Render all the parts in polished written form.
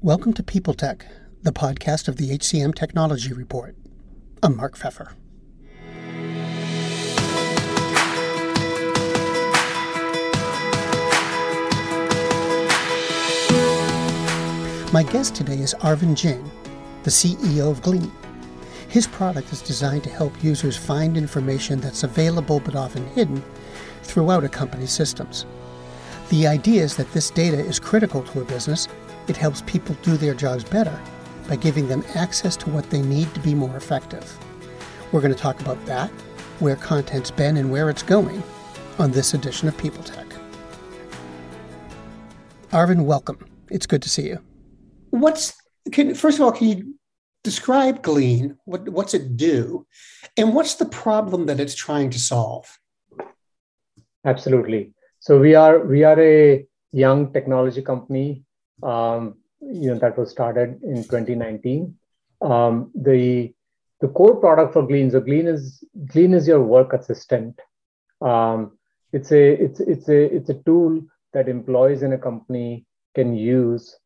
Welcome to PeopleTech, the podcast of the HCM Technology Report. I'm Mark Pfeffer. My guest today is Arvind Jain, the CEO of Glean. His product is designed to help users find information that's available but often hidden throughout a company's systems. The idea is that this data is critical to a business. It helps people do their jobs better by giving them access to what they need to be more effective. We're going to talk about that, where content's been and where it's going on this edition of PeopleTech. Arvind, welcome. It's good to see you. First of all, can you describe Glean? What's it do? And what's the problem that it's trying to solve? Absolutely. So we are a young technology company. That was started in 2019. The core product for Glean, so Glean is your work assistant. It's a tool that employees in a company can use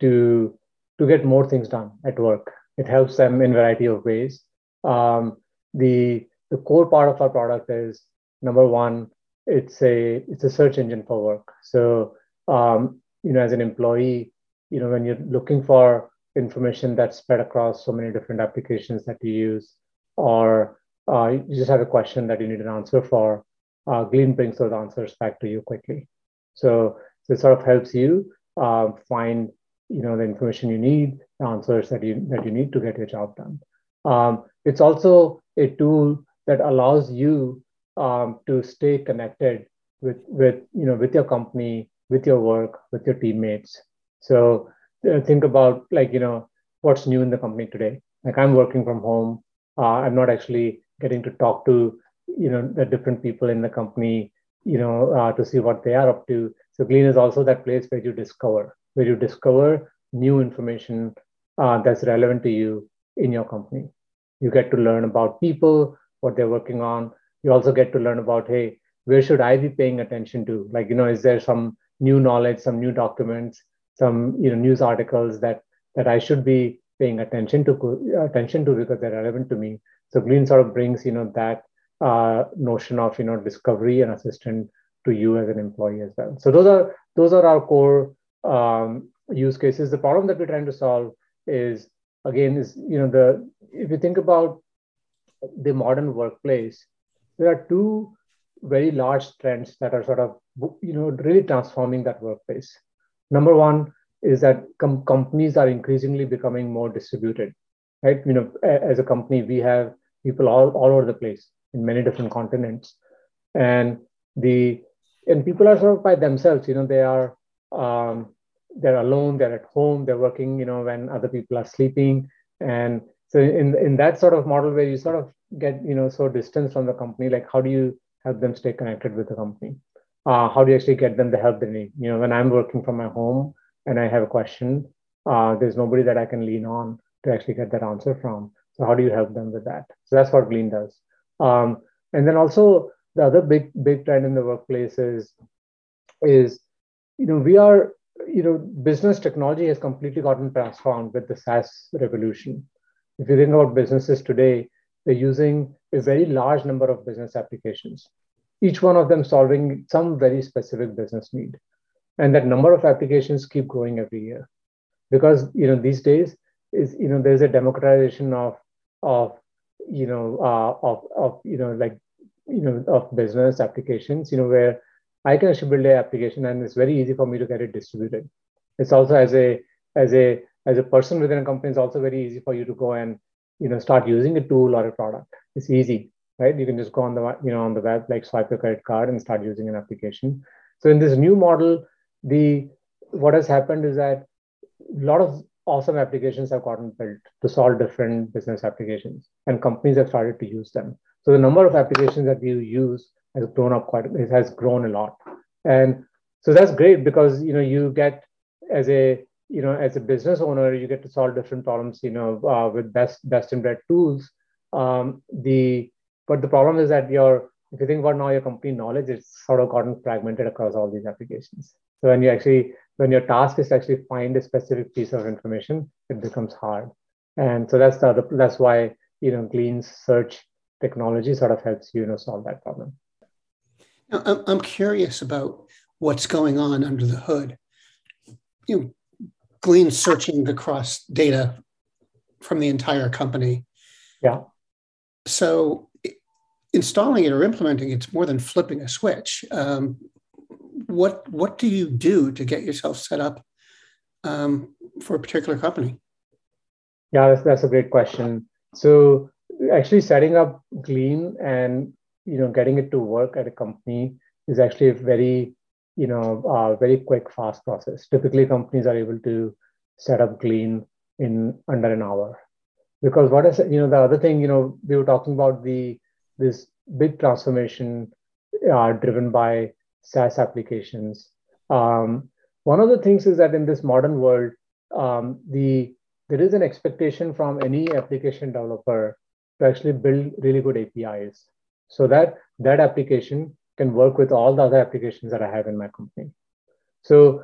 to get more things done at work. It helps them in a variety of ways. The core part of our product is, number one, it's a search engine for work. So as an employee, when you're looking for information that's spread across so many different applications that you use, or you just have a question that you need an answer for, Glean brings those answers back to you quickly. So it sort of helps you find, the information you need, the answers that you need to get your job done. It's also a tool that allows you to stay connected with your company, with your work, with your teammates. So think about what's new in the company today. Like, I'm working from home. I'm not actually getting to talk to, the different people in the company, to see what they are up to. So Glean is also that place where you discover new information that's relevant to you in your company. You get to learn about people, what they're working on. You also get to learn about, hey, where should I be paying attention to? Is there some new knowledge, some new documents, some news articles that I should be paying attention to because they're relevant to me. So Glean sort of brings that notion of discovery and assistant to you as an employee as well. So those are our core use cases. The problem that we're trying to solve is if you think about the modern workplace, there are two very large trends that are sort of really transforming that workplace. Number one is that companies are increasingly becoming more distributed, right? As a company, we have people all over the place in many different continents, and people are sort of by themselves. They are they're alone, they're at home, they're working when other people are sleeping, and so in that sort of model where you sort of get so distanced from the company, like, how do you help them stay connected with the company? How do you actually get them the help they need? When I'm working from my home and I have a question, there's nobody that I can lean on to actually get that answer from. So how do you help them with that? So that's what Glean does. And then also the other big trend in the workplace is we are, business technology has completely gotten transformed with the SaaS revolution. If you think about businesses today, they're using a very large number of business applications, each one of them solving some very specific business need. And that number of applications keep growing every year because, these days there's a democratization of business applications, where I can actually build an application and it's very easy for me to get it distributed. It's also as a person within a company, it's also very easy for you to go and, start using a tool or a product. It's easy. Right? You can just go on the web, swipe your credit card and start using an application. So in this new model, what has happened is that a lot of awesome applications have gotten built to solve different business applications, and companies have started to use them. So the number of applications that you use has grown a lot, and so that's great because you get as a business owner, you get to solve different problems with best in breed tools. But the problem is that if you think about now, your company knowledge, it's sort of gotten fragmented across all these applications. So when you actually when your task is to actually find a specific piece of information, it becomes hard. And so that's why, Glean's search technology sort of helps you, solve that problem. Now, I'm curious about what's going on under the hood. Glean searching across data from the entire company. Yeah. So installing it or implementing it's more than flipping a switch. What do you do to get yourself set up for a particular company? Yeah, that's a great question. So actually setting up Glean and getting it to work at a company is actually a very very quick, fast process. Typically, companies are able to set up Glean in under an hour. Because what is the other thing we were talking about this big transformation driven by SaaS applications. One of the things is that in this modern world, there is an expectation from any application developer to actually build really good APIs so that that application can work with all the other applications that I have in my company. So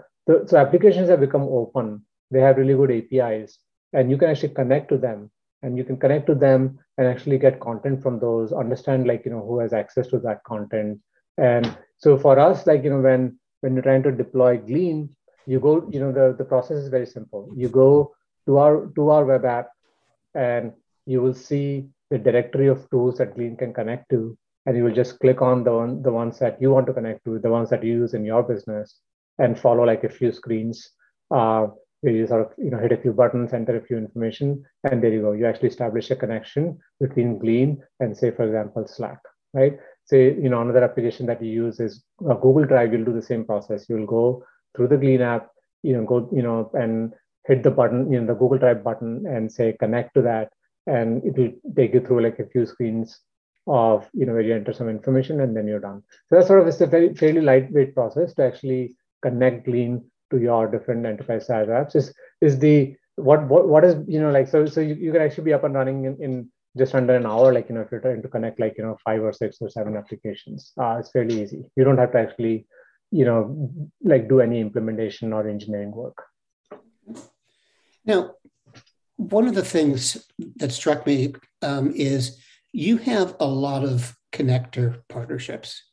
applications have become open. They have really good APIs, and you can actually connect to them. And you can connect to them and actually get content from those, understand who has access to that content. And so for us, when you're trying to deploy Glean, you go, the process is very simple. You go to our web app and you will see the directory of tools that Glean can connect to. And you will just click on the ones that you want to connect to, the ones that you use in your business, and follow a few screens. You sort of hit a few buttons, enter a few information, and there you go. You actually establish a connection between Glean and, say, for example, Slack, right? Say, another application that you use is Google Drive. You'll do the same process. You'll go through the Glean app, and hit the button, the Google Drive button, and say connect to that, and it will take you through a few screens of where you enter some information, and then you're done. So that's it's a very fairly lightweight process to actually connect Glean to your different enterprise SaaS apps. So you can actually be up and running in just under an hour, if you're trying to connect 5 or 6 or 7 applications. It's fairly easy. You don't have to actually, do any implementation or engineering work. Now, one of the things that struck me is you have a lot of connector partnerships,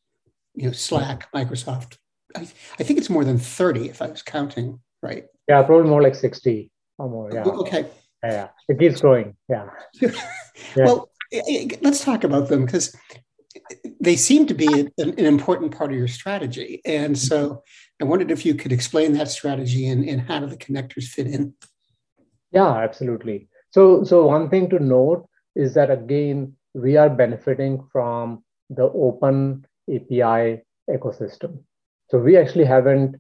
Slack, Microsoft. I think it's more than 30 if I was counting, right? Yeah, probably more like 60 or more, yeah. Okay. Yeah, it keeps growing, yeah. Well, let's talk about them because they seem to be an important part of your strategy. And so I wondered if you could explain that strategy and how do the connectors fit in? Yeah, absolutely. So one thing to note is that, again, we are benefiting from the open API ecosystem. So we actually haven't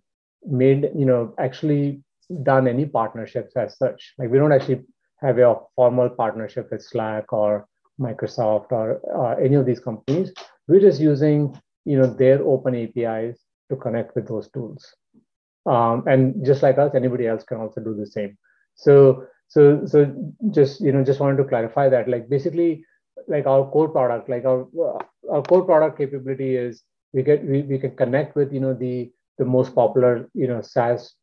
done any partnerships as such. We don't actually have a formal partnership with Slack or Microsoft or any of these companies. We're just using, their open APIs to connect with those tools. And just like us, anybody else can also do the same. So just wanted to clarify that, our core product, our core product capability is, we can connect with the most popular SaaS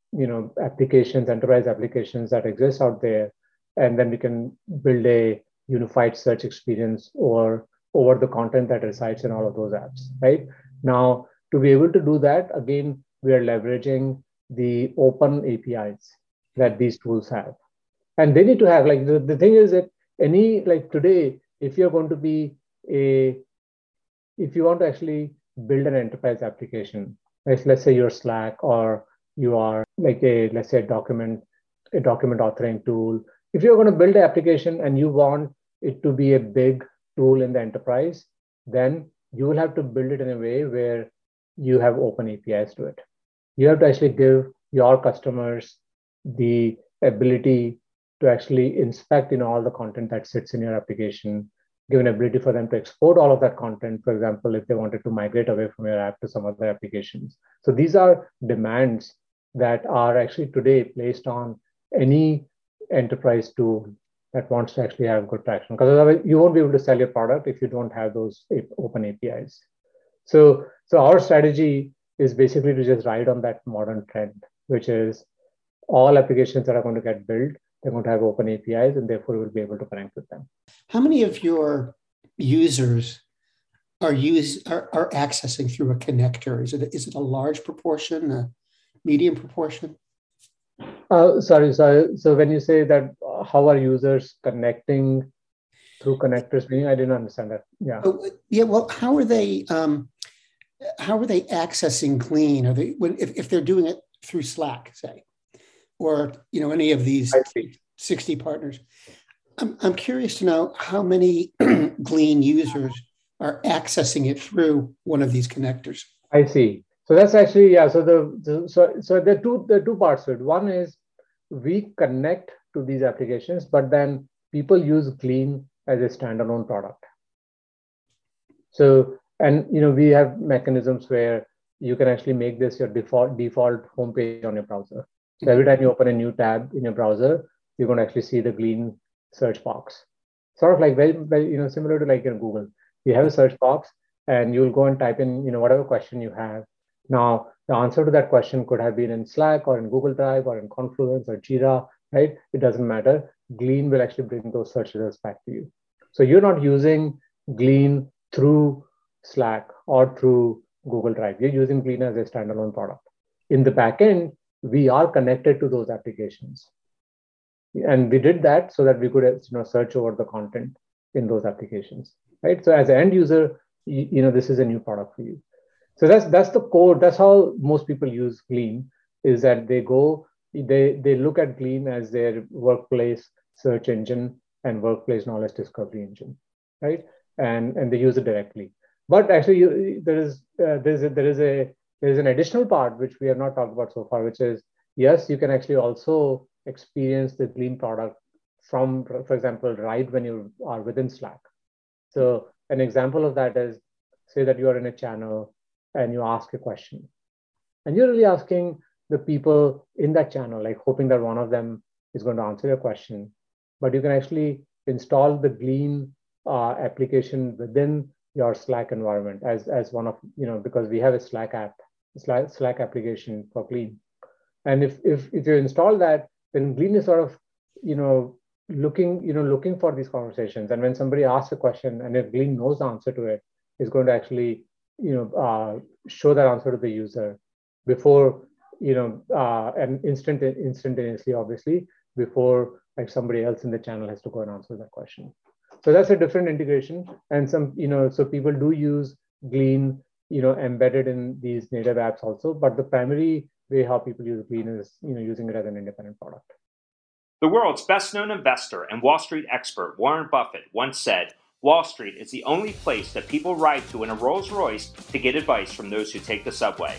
applications, enterprise applications that exist out there, and then we can build a unified search experience over the content that resides in all of those apps. Right now, to be able to do that, again, we are leveraging the open APIs that these tools have, and they need to have the thing is that today, if you want to actually build an enterprise application. Let's say you're Slack, or you are a document authoring tool. If you're going to build an application and you want it to be a big tool in the enterprise, then you will have to build it in a way where you have open APIs to it. You have to actually give your customers the ability to actually inspect all the content that sits in your application, give an ability for them to export all of that content, for example, if they wanted to migrate away from your app to some other applications. So these are demands that are actually today placed on any enterprise tool that wants to actually have good traction, because otherwise you won't be able to sell your product if you don't have those open APIs. So our strategy is basically to just ride on that modern trend which is all applications that are going to get built, they're going to have open APIs, and therefore we'll be able to connect with them. How many of your users are accessing through a connector? Is it a large proportion, a medium proportion? So when you say that, how are users connecting through connectors? I didn't understand that. Yeah. Yeah. Well, how are they accessing Glean? Are they if they're doing it through Slack, say, or any of these 60 partners? I'm curious to know how many Glean users are accessing it through one of these connectors. I see. So that's actually, yeah. So there are two parts to it. One is we connect to these applications, but then people use Glean as a standalone product. So, and we have mechanisms where you can actually make this your default homepage on your browser. So every time you open a new tab in your browser, you're going to actually see the Glean search box. Sort of like very similar to like in Google. You have a search box, and you'll go and type in whatever question you have. Now, the answer to that question could have been in Slack or in Google Drive or in Confluence or Jira, right? It doesn't matter. Glean will actually bring those search results back to you. So you're not using Glean through Slack or through Google Drive. You're using Glean as a standalone product. In the backend, we are connected to those applications. And we did that so that we could search over the content in those applications, right? So as an end user, this is a new product for you. So that's the core. That's how most people use Glean, is that they look at Glean as their workplace search engine and workplace knowledge discovery engine, right? And they use it directly. But actually, there is an additional part which we have not talked about so far, which is, yes, you can actually also experience the Glean product from, for example, right when you are within Slack. So an example of that is, say that you are in a channel, and you ask a question. And you're really asking the people in that channel, like hoping that one of them is going to answer your question. But you can actually install the Glean application within your Slack environment as one of, because we have a Slack app, Slack application for Glean. And if you install that, then Glean is sort of, looking for these conversations. And when somebody asks a question, and if Glean knows the answer to it, it's going to actually show that answer to the user before, and instantaneously, obviously, before like somebody else in the channel has to go and answer that question. So that's a different integration. And so people do use Glean, embedded in these native apps also, but the primary way how people use Glean is, using it as an independent product. The world's best known investor and Wall Street expert, Warren Buffett, once said, "Wall Street is the only place that people ride to in a Rolls Royce to get advice from those who take the subway."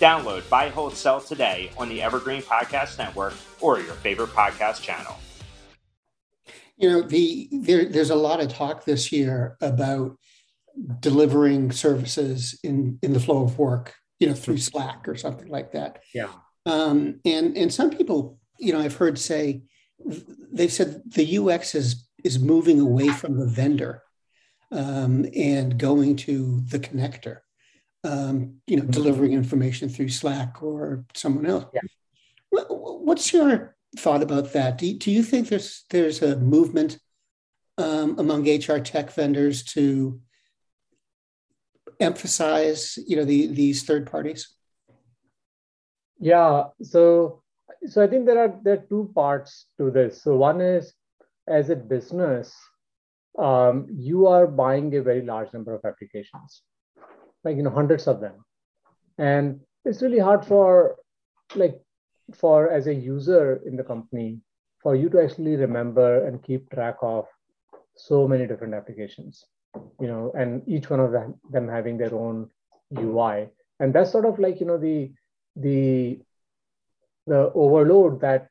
Download Buy, Hold, Sell today on the Evergreen Podcast Network or your favorite podcast channel. There's a lot of talk this year about delivering services in the flow of work, through Slack or something like that. Yeah. And some people, I've heard say, they've said the UX is moving away from the vendor and going to the connector, delivering information through Slack or someone else. Yeah. What's your thought about that? Do you think there's a movement among HR tech vendors to emphasize, these third parties? Yeah. So I think there are two parts to this. So one is, as a business, you are buying a very large number of applications, like hundreds of them, and it's really hard for as a user in the company for you to actually remember and keep track of so many different applications, and each one of them having their own UI, and that's sort of like the overload that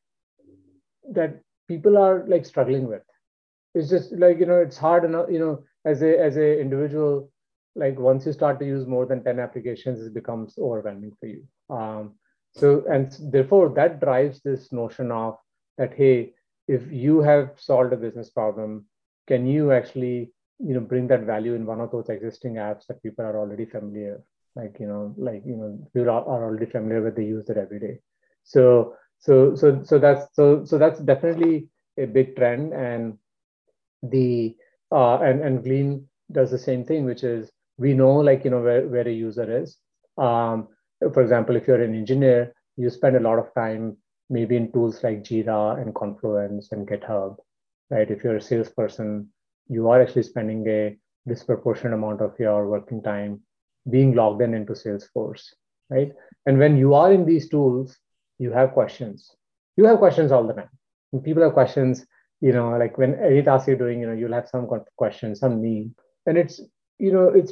that people are like struggling with. It's just like, you know, it's hard enough, you know, as a individual, like once you start to use more than 10 applications, it becomes overwhelming for you. So, and therefore that drives this notion of that, hey, if you have solved a business problem, can you actually, you know, bring that value in one of those existing apps that people are already familiar, people are already familiar with, they use it every day. So that's definitely a big trend, and the and Glean does the same thing, which is we know where a user is. For example, if you're an engineer, you spend a lot of time maybe in tools like Jira and Confluence and GitHub, right? If you're a salesperson, you are actually spending a disproportionate amount of your working time being logged in into Salesforce, right? And when you are in these tools, you have questions. You have questions all the time. When people have questions, you know, like when any task you're doing, you know, you'll have some question, some need. And it's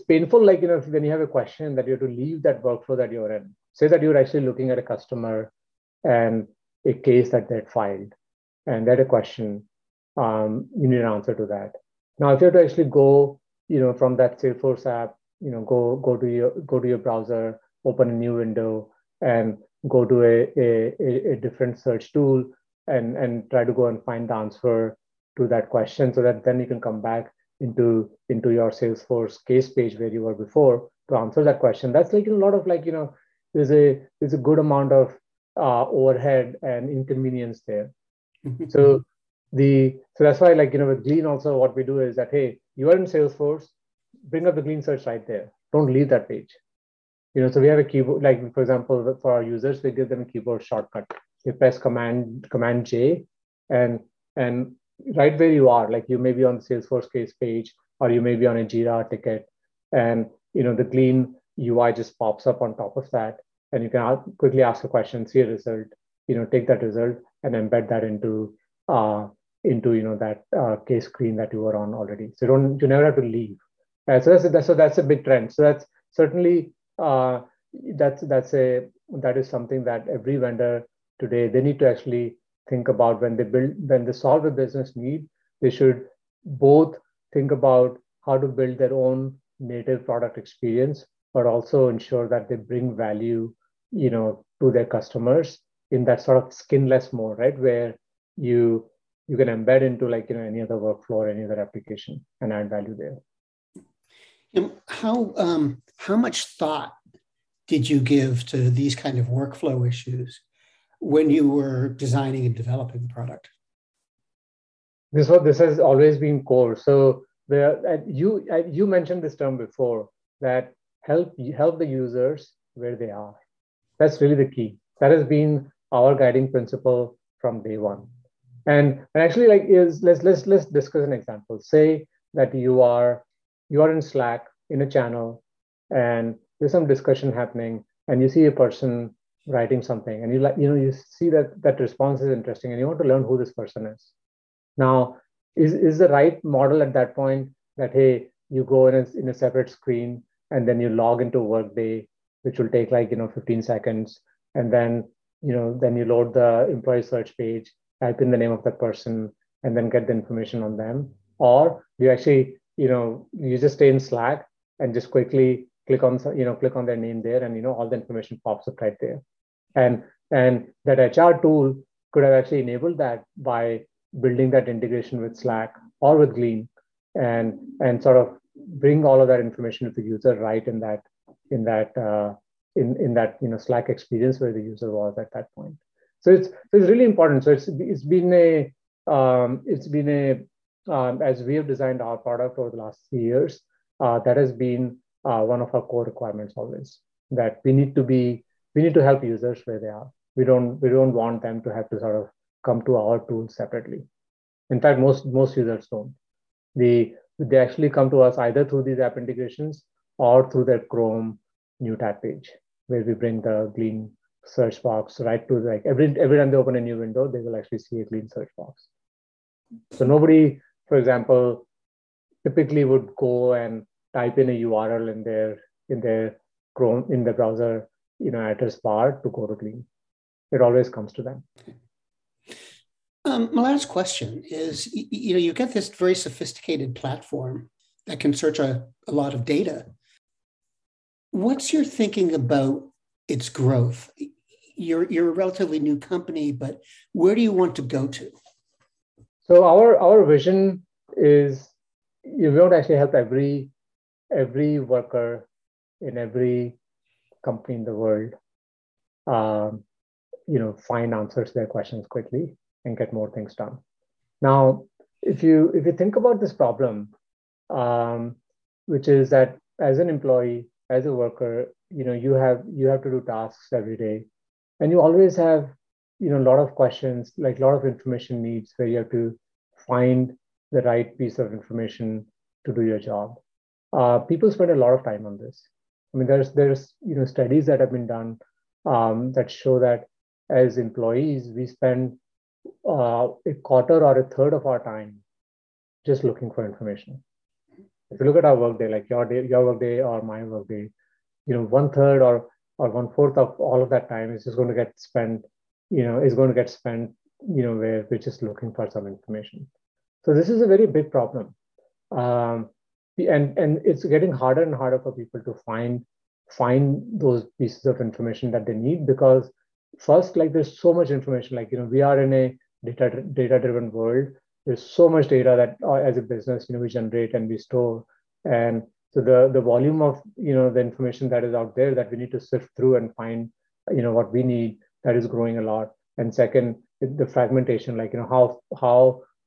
painful, when you have a question that you have to leave that workflow that you're in. Say that you're actually looking at a customer and a case that they filed, and they had a question, you need an answer to that. Now, if you have to actually go, from that Salesforce app, go to your browser, open a new window, and go to a different search tool and try to go and find the answer to that question, so that then you can come back into your Salesforce case page where you were before to answer that question. That's like a lot of there's a good amount of overhead and inconvenience there. So that's why with Glean also what we do is that, hey, you are in Salesforce, bring up the Glean search right there. Don't leave that page. So we have a keyboard, for example, for our users, we give them a keyboard shortcut. You press command J and right where you are, you may be on the Salesforce case page, or you may be on a Jira ticket, and the Glean UI just pops up on top of that, and you can quickly ask a question, see a result, take that result and embed that into that case screen that you were on already. So you never have to leave. So that's a big trend. So that's certainly that is something that every vendor today, they need to actually think about when they solve a business need. They should both think about how to build their own native product experience, but also ensure that they bring value, to their customers in that sort of skinless mode, right? Where you can embed into any other workflow or any other application and add value there. And how much thought did you give to these kind of workflow issues when you were designing and developing the product? This has always been core. So you mentioned this term before, that help the users where they are. That's really the key. That has been our guiding principle from day one. And actually, let's discuss an example. Say that you are in Slack in a channel, and there's some discussion happening, and you see a person writing something, and you see that response is interesting, and you want to learn who this person is. Now, is the right model at that point that, hey, you go in a separate screen and then you log into Workday, which will take 15 seconds, and then you load the employee search page, type in the name of that person, and then get the information on them? Or you actually you just stay in Slack and just quickly click on their name there, and all the information pops up right there. And that HR tool could have actually enabled that by building that integration with Slack or with Glean, and sort of bring all of that information to the user right in that Slack experience where the user was at that point. So it's really important. So it's been as we have designed our product over the last 3 years, that has been one of our core requirements always, that we need to help users where they are. We don't want them to have to sort of come to our tool separately. In fact, most users don't. They actually come to us either through these app integrations or through their Chrome new tab page, where we bring the Glean search box right to every time they open a new window, they will actually see a Glean search box. So nobody, for example, typically would go and type in a URL in their Chrome, in the browser, address bar to go to Glean. It always comes to them. My last question is, you get this very sophisticated platform that can search a lot of data. What's your thinking about its growth? You're a relatively new company, but where do you want to go to? So our vision is we don't actually help every worker in every company in the world, find answers to their questions quickly and get more things done. Now, if you think about this problem, which is that as an employee, as a worker, you have to do tasks every day, and you always have a lot of questions, like a lot of information needs, where you have to find the right piece of information to do your job. People spend a lot of time on this. I mean, there's studies that have been done that show that as employees, we spend a quarter or a third of our time just looking for information. If you look at our workday, like your workday or my workday, one third or one fourth of all of that time is just going to get spent, where we're just looking for some information. So this is a very big problem. And it's getting harder and harder for people to find those pieces of information that they need, because first, like, there's so much information, we are in a data-driven world. There's so much data that as a business, we generate and we store. And so the volume of, the information that is out there that we need to sift through and find, what we need, that is growing a lot. And second, the fragmentation, how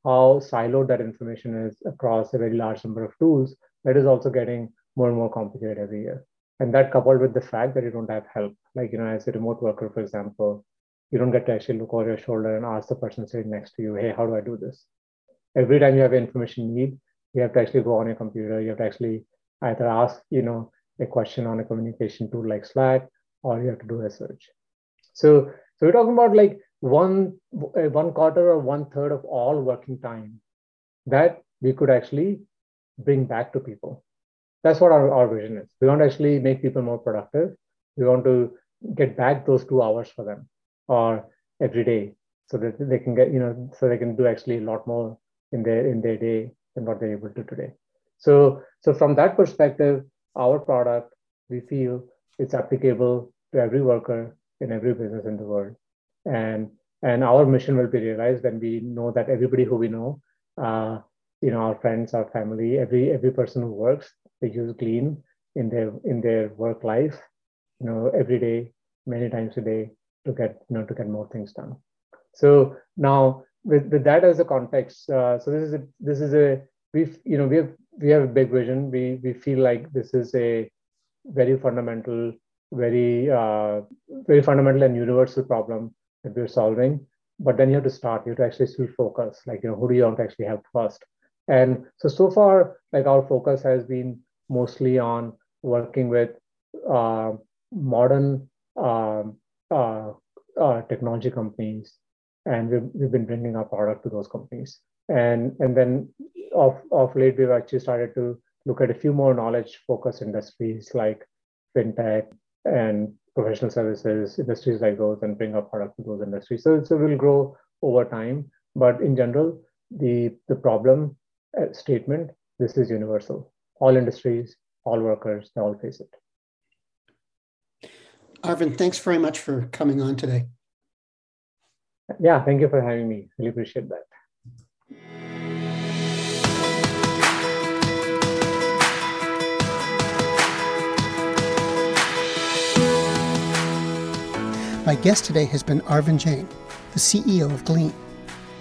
siloed that information is across a very large number of tools, that is also getting more and more complicated every year. And that, coupled with the fact that you don't have help, as a remote worker, for example, you don't get to actually look over your shoulder and ask the person sitting next to you, hey, how do I do this? Every time you have information need, you have to actually go on your computer. You have to actually either ask, a question on a communication tool like Slack, or you have to do a search. So we're talking about one quarter or one third of all working time that we could actually bring back to people. That's what our vision is. We want to actually make people more productive. We want to get back those 2 hours for them or every day, so that they can get, so they can do actually a lot more in their day than what they're able to today. So from that perspective, our product, we feel it's applicable to every worker in every business in the world. And our mission will be realized when we know that everybody who we know, our friends, our family, every person who works, they use Glean in their work life, every day, many times a day, to get more things done. So now with that as a context, so we have a big vision. We feel like this is a very fundamental and universal problem that we're solving, but then you have to actually still focus, who do you want to actually help first? And so far, our focus has been mostly on working with modern technology companies, and we've been bringing our product to those companies. And then of late, we've actually started to look at a few more knowledge-focused industries like fintech and professional services, industries like those, and bring our product to those industries. So we'll grow over time, but in general, the problem statement, this is universal. All industries, all workers, they all face it. Arvind, thanks very much for coming on today. Yeah, thank you for having me. Really appreciate that. My guest today has been Arvind Jain, the CEO of Glean,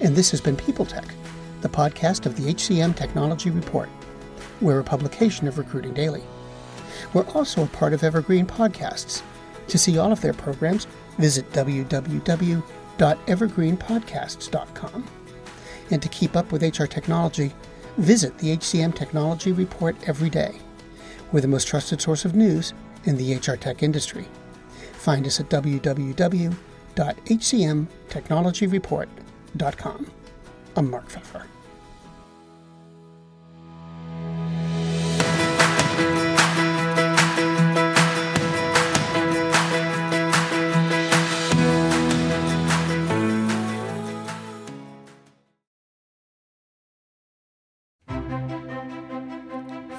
and this has been PeopleTech, the podcast of the HCM Technology Report. We're a publication of Recruiting Daily. We're also a part of Evergreen Podcasts. To see all of their programs, visit www.evergreenpodcasts.com. And to keep up with HR technology, visit the HCM Technology Report every day. We're the most trusted source of news in the HR tech industry. Find us at www.hcmtechnologyreport.com. I'm Mark Pfeffer.